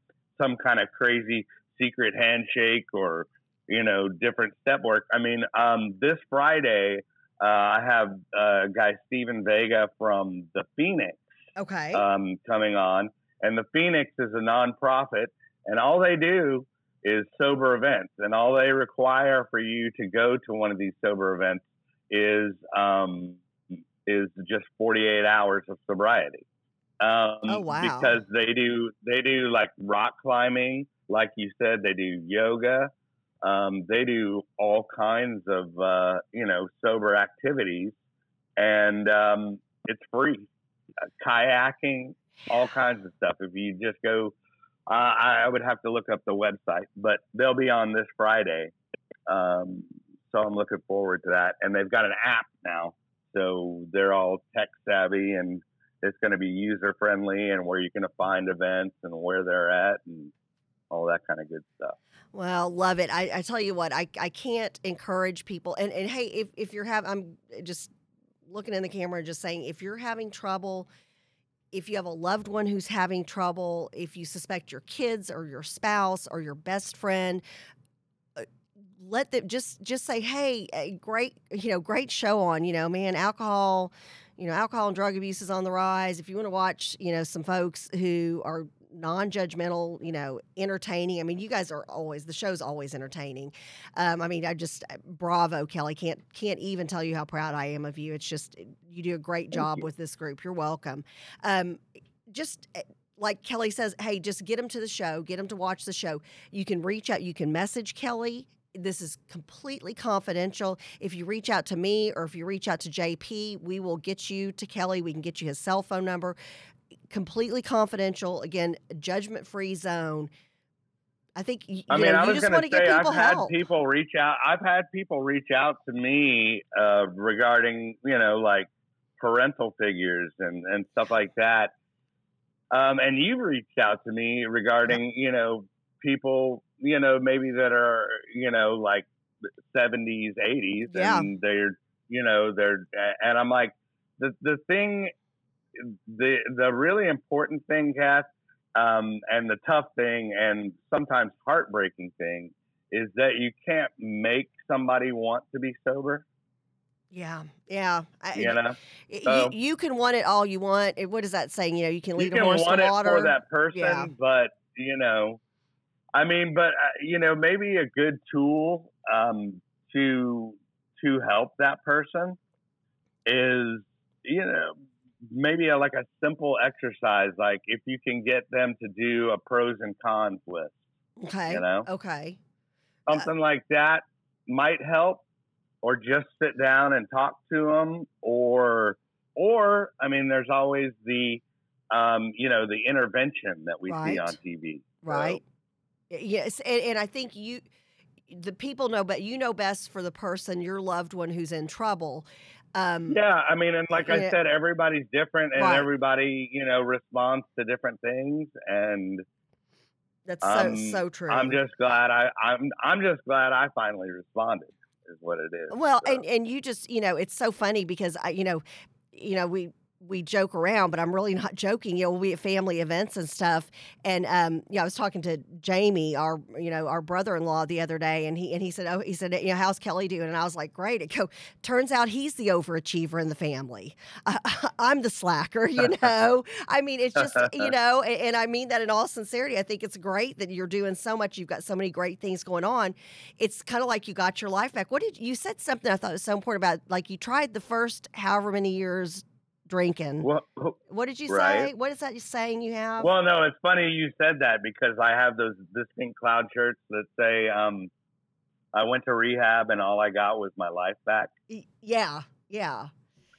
some kind of crazy secret handshake or, you know, different step work. I mean, um, this Friday, uh, I have a uh, guy, Steven Vega from The Phoenix. Okay. Um, coming on. And The Phoenix is a nonprofit, and all they do is sober events, and all they require for you to go to one of these sober events is um, is just forty-eight hours of sobriety. Um, oh wow! Because they do they do like rock climbing, like you said, they do yoga, um, they do all kinds of uh, you know sober activities, and um, it's free. Kayaking, all kinds of stuff. If you just go. Uh, I would have to look up the website, but they'll be on this Friday. Um, so I'm looking forward to that. And they've got an app now, so they're all tech savvy, and it's going to be user friendly, and where you're going to find events and where they're at and all that kind of good stuff. Well, love it. I, I tell you what, I, I can't encourage people. And, and hey, if, if you're having, I'm just looking in the camera and just saying, if you're having trouble if you have a loved one who's having trouble, if you suspect your kids or your spouse or your best friend, let them just just say, hey, great, you know, great show on, you know, man, alcohol, you know, alcohol and drug abuse is on the rise. If you want to watch, you know, some folks who are non-judgmental, you know, entertaining. I mean, you guys are always, the show's always entertaining. Um, I mean, I just, bravo, Kelly. Can't can't even tell you how proud I am of you. It's just, you do a great job with this group. You're welcome. Um, just like Kelly says, hey, just get them to the show. Get them to watch the show. You can reach out. You can message Kelly. This is completely confidential. If you reach out to me or if you reach out to J P, we will get you to Kelly. We can get you his cell phone number. Completely confidential. Again, judgment-free zone. I think you, I mean, you know, I you was just want to get people I've help. Had people reach out. I've had people reach out to me uh, regarding, you know, like parental figures and, and stuff like that. Um, and you reached out to me regarding, you know, people, you know, maybe that are, you know, like seventies, eighties, yeah. and they're, you know, they're, and I'm like, the the thing, the the really important thing, Kath, um, and the tough thing, and sometimes heartbreaking thing, is that you can't make somebody want to be sober. Yeah, yeah. I, you know, so, you, you can want it all you want. What is that saying? You know, you can lead you can a horse want to it water for that person, yeah. but you know. I mean, but, uh, you know, maybe a good tool um, to to help that person is, you know, maybe a, like a simple exercise. Like if you can get them to do a pros and cons list. Okay. You know? Okay. Something uh, like that might help, or just sit down and talk to them. Or, or I mean, there's always the, um, you know, the intervention that we right. see on T V. Right. So, yes, and, and I think you, the people know, but you know best for the person, your loved one who's in trouble. Um, yeah, I mean, and like I said, everybody's different, and right. everybody, you know, responds to different things, and that's so um, so true. I'm just glad I, I'm I'm just glad I finally responded, is what it is. Well, so. and and you just, you know, it's so funny because I, you know, you know we. we joke around, but I'm really not joking. You know, we'll be at family events and stuff. And, um, yeah, I was talking to Jamie, our, you know, our brother-in-law the other day. And he, and he said, oh, he said, you know, how's Kelly doing? And I was like, great. It go, turns out he's the overachiever in the family. Uh, I'm the slacker, you know? I mean, it's just, you know, and, and I mean that in all sincerity. I think it's great that you're doing so much. You've got so many great things going on. It's kind of like you got your life back. What did you said something I thought was so important about, like you tried the first, however many years drinking. Well, what did you right. say? What is that saying you have? Well, no, it's funny you said that because I have those This Pink Cloud shirts that say, um, I went to rehab and all I got was my life back. Yeah, yeah.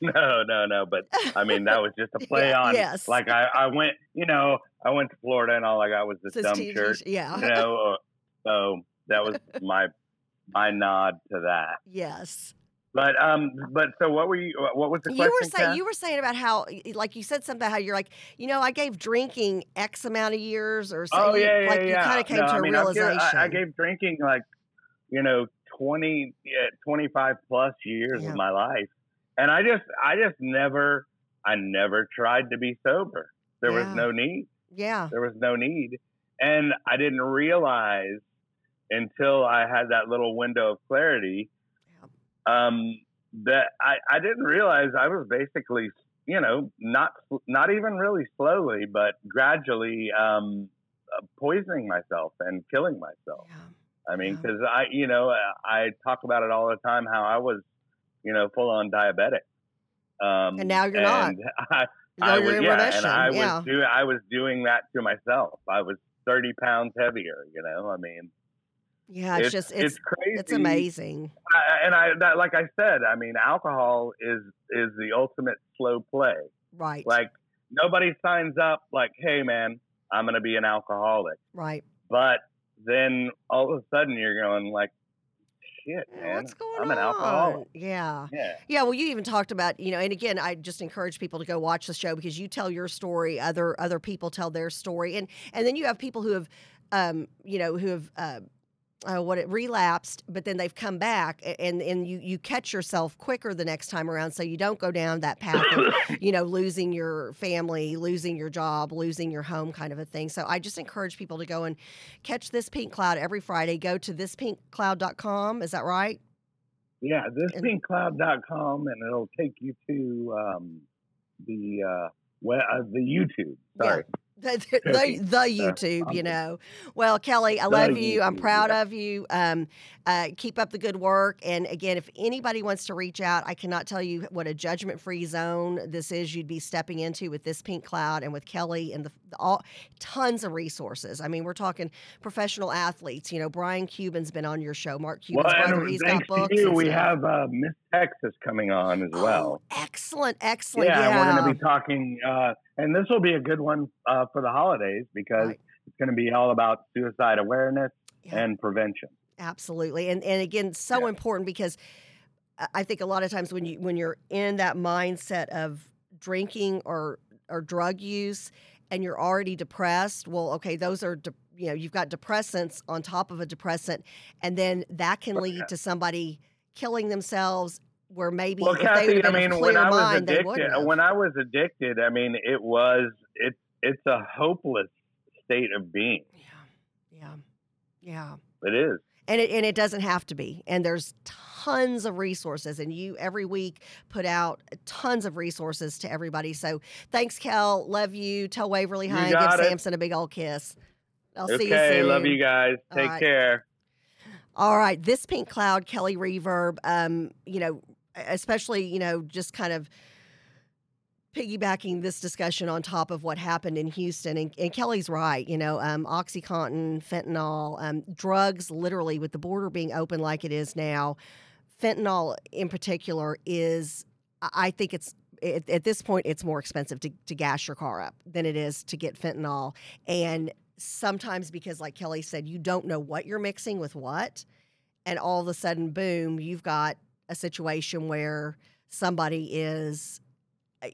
No, no, no. But I mean, that was just a play yeah, on, yes. like I, I went, you know, I went to Florida and all I got was this so dumb T V shirt. Yeah. You know, so that was my, my nod to that. Yes. But um, but so what were you? What was the question? You were saying Kat? you were saying about how, like you said something about how you're like, you know, I gave drinking X amount of years or so. Oh yeah, yeah, like yeah. You kind of came no, to I a mean, realization. I, I gave drinking like, you know, twenty, yeah, twenty-five plus years yeah. of my life, and I just, I just never, I never tried to be sober. There yeah. was no need. Yeah, there was no need, and I didn't realize until I had that little window of clarity. Um, that I, I didn't realize I was basically, you know, not not even really slowly, but gradually um, poisoning myself and killing myself. Yeah. I mean, because yeah. I, you know, I talk about it all the time how I was, you know, full on diabetic. Um, and now you're and not. I, now I you're was, in yeah, and I yeah. was doing I was doing that to myself. I was thirty pounds heavier. You know, I mean. Yeah, it's, it's just it's, it's crazy. It's amazing. I, and I that, like I said, I mean, alcohol is is the ultimate slow play. Right. Like nobody signs up like, "Hey, man, I'm going to be an alcoholic." Right. But then all of a sudden you're going like, "Shit, man, what's going I'm on? An alcoholic." Yeah. yeah. Yeah. Well, you even talked about, you know, and again, I just encourage people to go watch the show because you tell your story, other other people tell their story, and and then you have people who have, um, you know, who have. Uh, uh, what it relapsed, but then they've come back, and and you, you catch yourself quicker the next time around, so you don't go down that path of, you know, losing your family, losing your job, losing your home kind of a thing. So I just encourage people to go and catch This Pink Cloud every Friday. Go to this pink cloud dot com. Is that right? Yeah, this pink cloud dot com, and it'll take you to um, the uh, well, uh, the YouTube. Sorry. Yeah. The, the, the YouTube, you know. Well, Kelly, I love you. I'm proud of you. Um, uh, keep up the good work. And again, if anybody wants to reach out, I cannot tell you what a judgment-free zone this is you'd be stepping into with This Pink Cloud and with Kelly and the all tons of resources. I mean, we're talking professional athletes. You know, Brian Cuban's been on your show. Mark Cuban's well, brother. He's got books. You, we have uh, Miss Texas coming on as oh, well. Excellent, excellent. Yeah, yeah. We're going to be talking. Uh, And this will be a good one uh, for the holidays because right. it's going to be all about suicide awareness yeah. and prevention. Absolutely. And and again, so yeah. important, because I think a lot of times when, you, when you're in that mindset of drinking or, or drug use and you're already depressed, well, okay, those are de- you know, you've got depressants on top of a depressant, and then that can lead yeah. to somebody killing themselves. Where maybe well, if Kathy, I mean, when I was addicted, when I was addicted, I mean, it was it it's a hopeless state of being. Yeah, yeah, yeah. It is, and it and it doesn't have to be. And there's tons of resources, and you every week put out tons of resources to everybody. So thanks, Kel. Love you. Tell Waverly hi. And give it. Samson a big old kiss. I'll okay, see you soon. Okay, love you guys. Take right. care. All right, This Pink Cloud, Kelly Reverb. Um, you know. Especially, you know, just kind of piggybacking this discussion on top of what happened in Houston. And, and Kelly's right, you know, um, OxyContin, fentanyl, um, drugs, literally, with the border being open like it is now, fentanyl in particular is, I think it's, it, at this point, it's more expensive to, to gas your car up than it is to get fentanyl. And sometimes because, like Kelly said, you don't know what you're mixing with what, and all of a sudden, boom, you've got a situation where somebody is,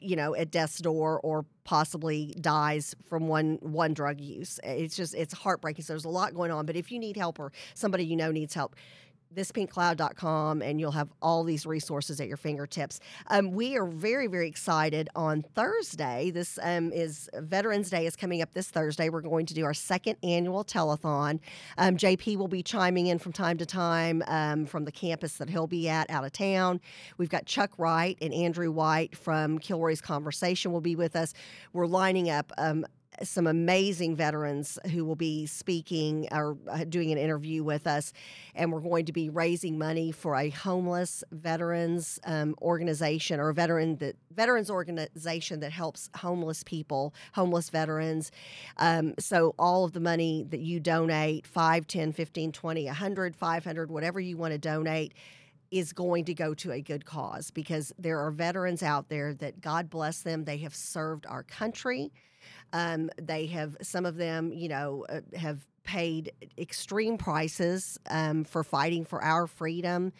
you know, at death's door or possibly dies from one one drug use. It's just, it's heartbreaking. So there's a lot going on. But if you need help or somebody you know needs help, this pink cloud dot com, and you'll have all these resources at your fingertips. Um, we are very, very excited on Thursday. This um, is Veterans Day is coming up this Thursday. We're going to do our second annual telethon. Um, J P will be chiming in from time to time um, from the campus that he'll be at out of town. We've got Chuck Wright and Andrew White from Kilroy's Conversation will be with us. We're lining up um, some amazing veterans who will be speaking or doing an interview with us, and we're going to be raising money for a homeless veterans um, organization or a veteran that veterans organization that helps homeless people, homeless veterans. Um, so all of the money that you donate, five, ten, fifteen, twenty, one hundred, five hundred, whatever you want to donate, is going to go to a good cause, because there are veterans out there that, God bless them, they have served our country. Um, they have, some of them, you know, uh, have paid extreme prices um, for fighting for our freedom.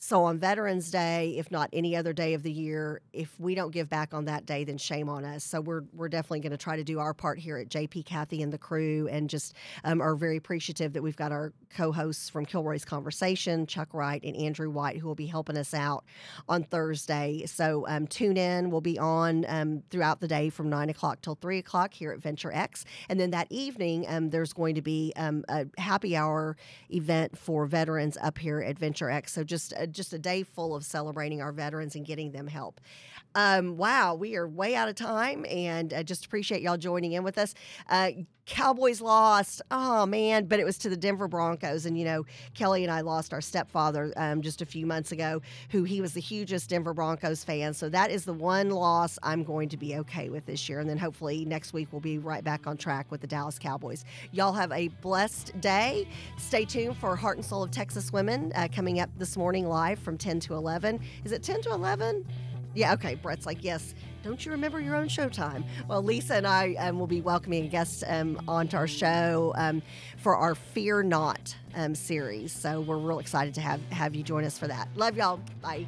So on Veterans Day, if not any other day of the year, if we don't give back on that day, then shame on us. So we're we're definitely going to try to do our part here at J P, Kathy, and the crew, and just um, are very appreciative that we've got our co-hosts from Kilroy's Conversation, Chuck Wright and Andrew White, who will be helping us out on Thursday. So um, tune in. We'll be on um, throughout the day from nine o'clock till three o'clock here at VentureX. And then that evening, um, there's going to be um, a happy hour event for veterans up here at VentureX. So just uh, just a day full of celebrating our veterans and getting them help. Um, wow, we are way out of time, and I just appreciate y'all joining in with us. Uh, Cowboys lost. Oh, man, but it was to the Denver Broncos. And, you know, Kelly and I lost our stepfather um, just a few months ago, who he was the hugest Denver Broncos fan. So that is the one loss I'm going to be okay with this year. And then hopefully next week we'll be right back on track with the Dallas Cowboys. Y'all have a blessed day. Stay tuned for Heart and Soul of Texas Women uh, coming up this morning live from ten to eleven. Is it ten to eleven? Yeah, okay. Brett's like, yes. Don't you remember your own showtime? Well, Lisa and I um, will be welcoming guests um, onto our show um, for our Fear Not um, series. So we're real excited to have, have you join us for that. Love y'all. Bye.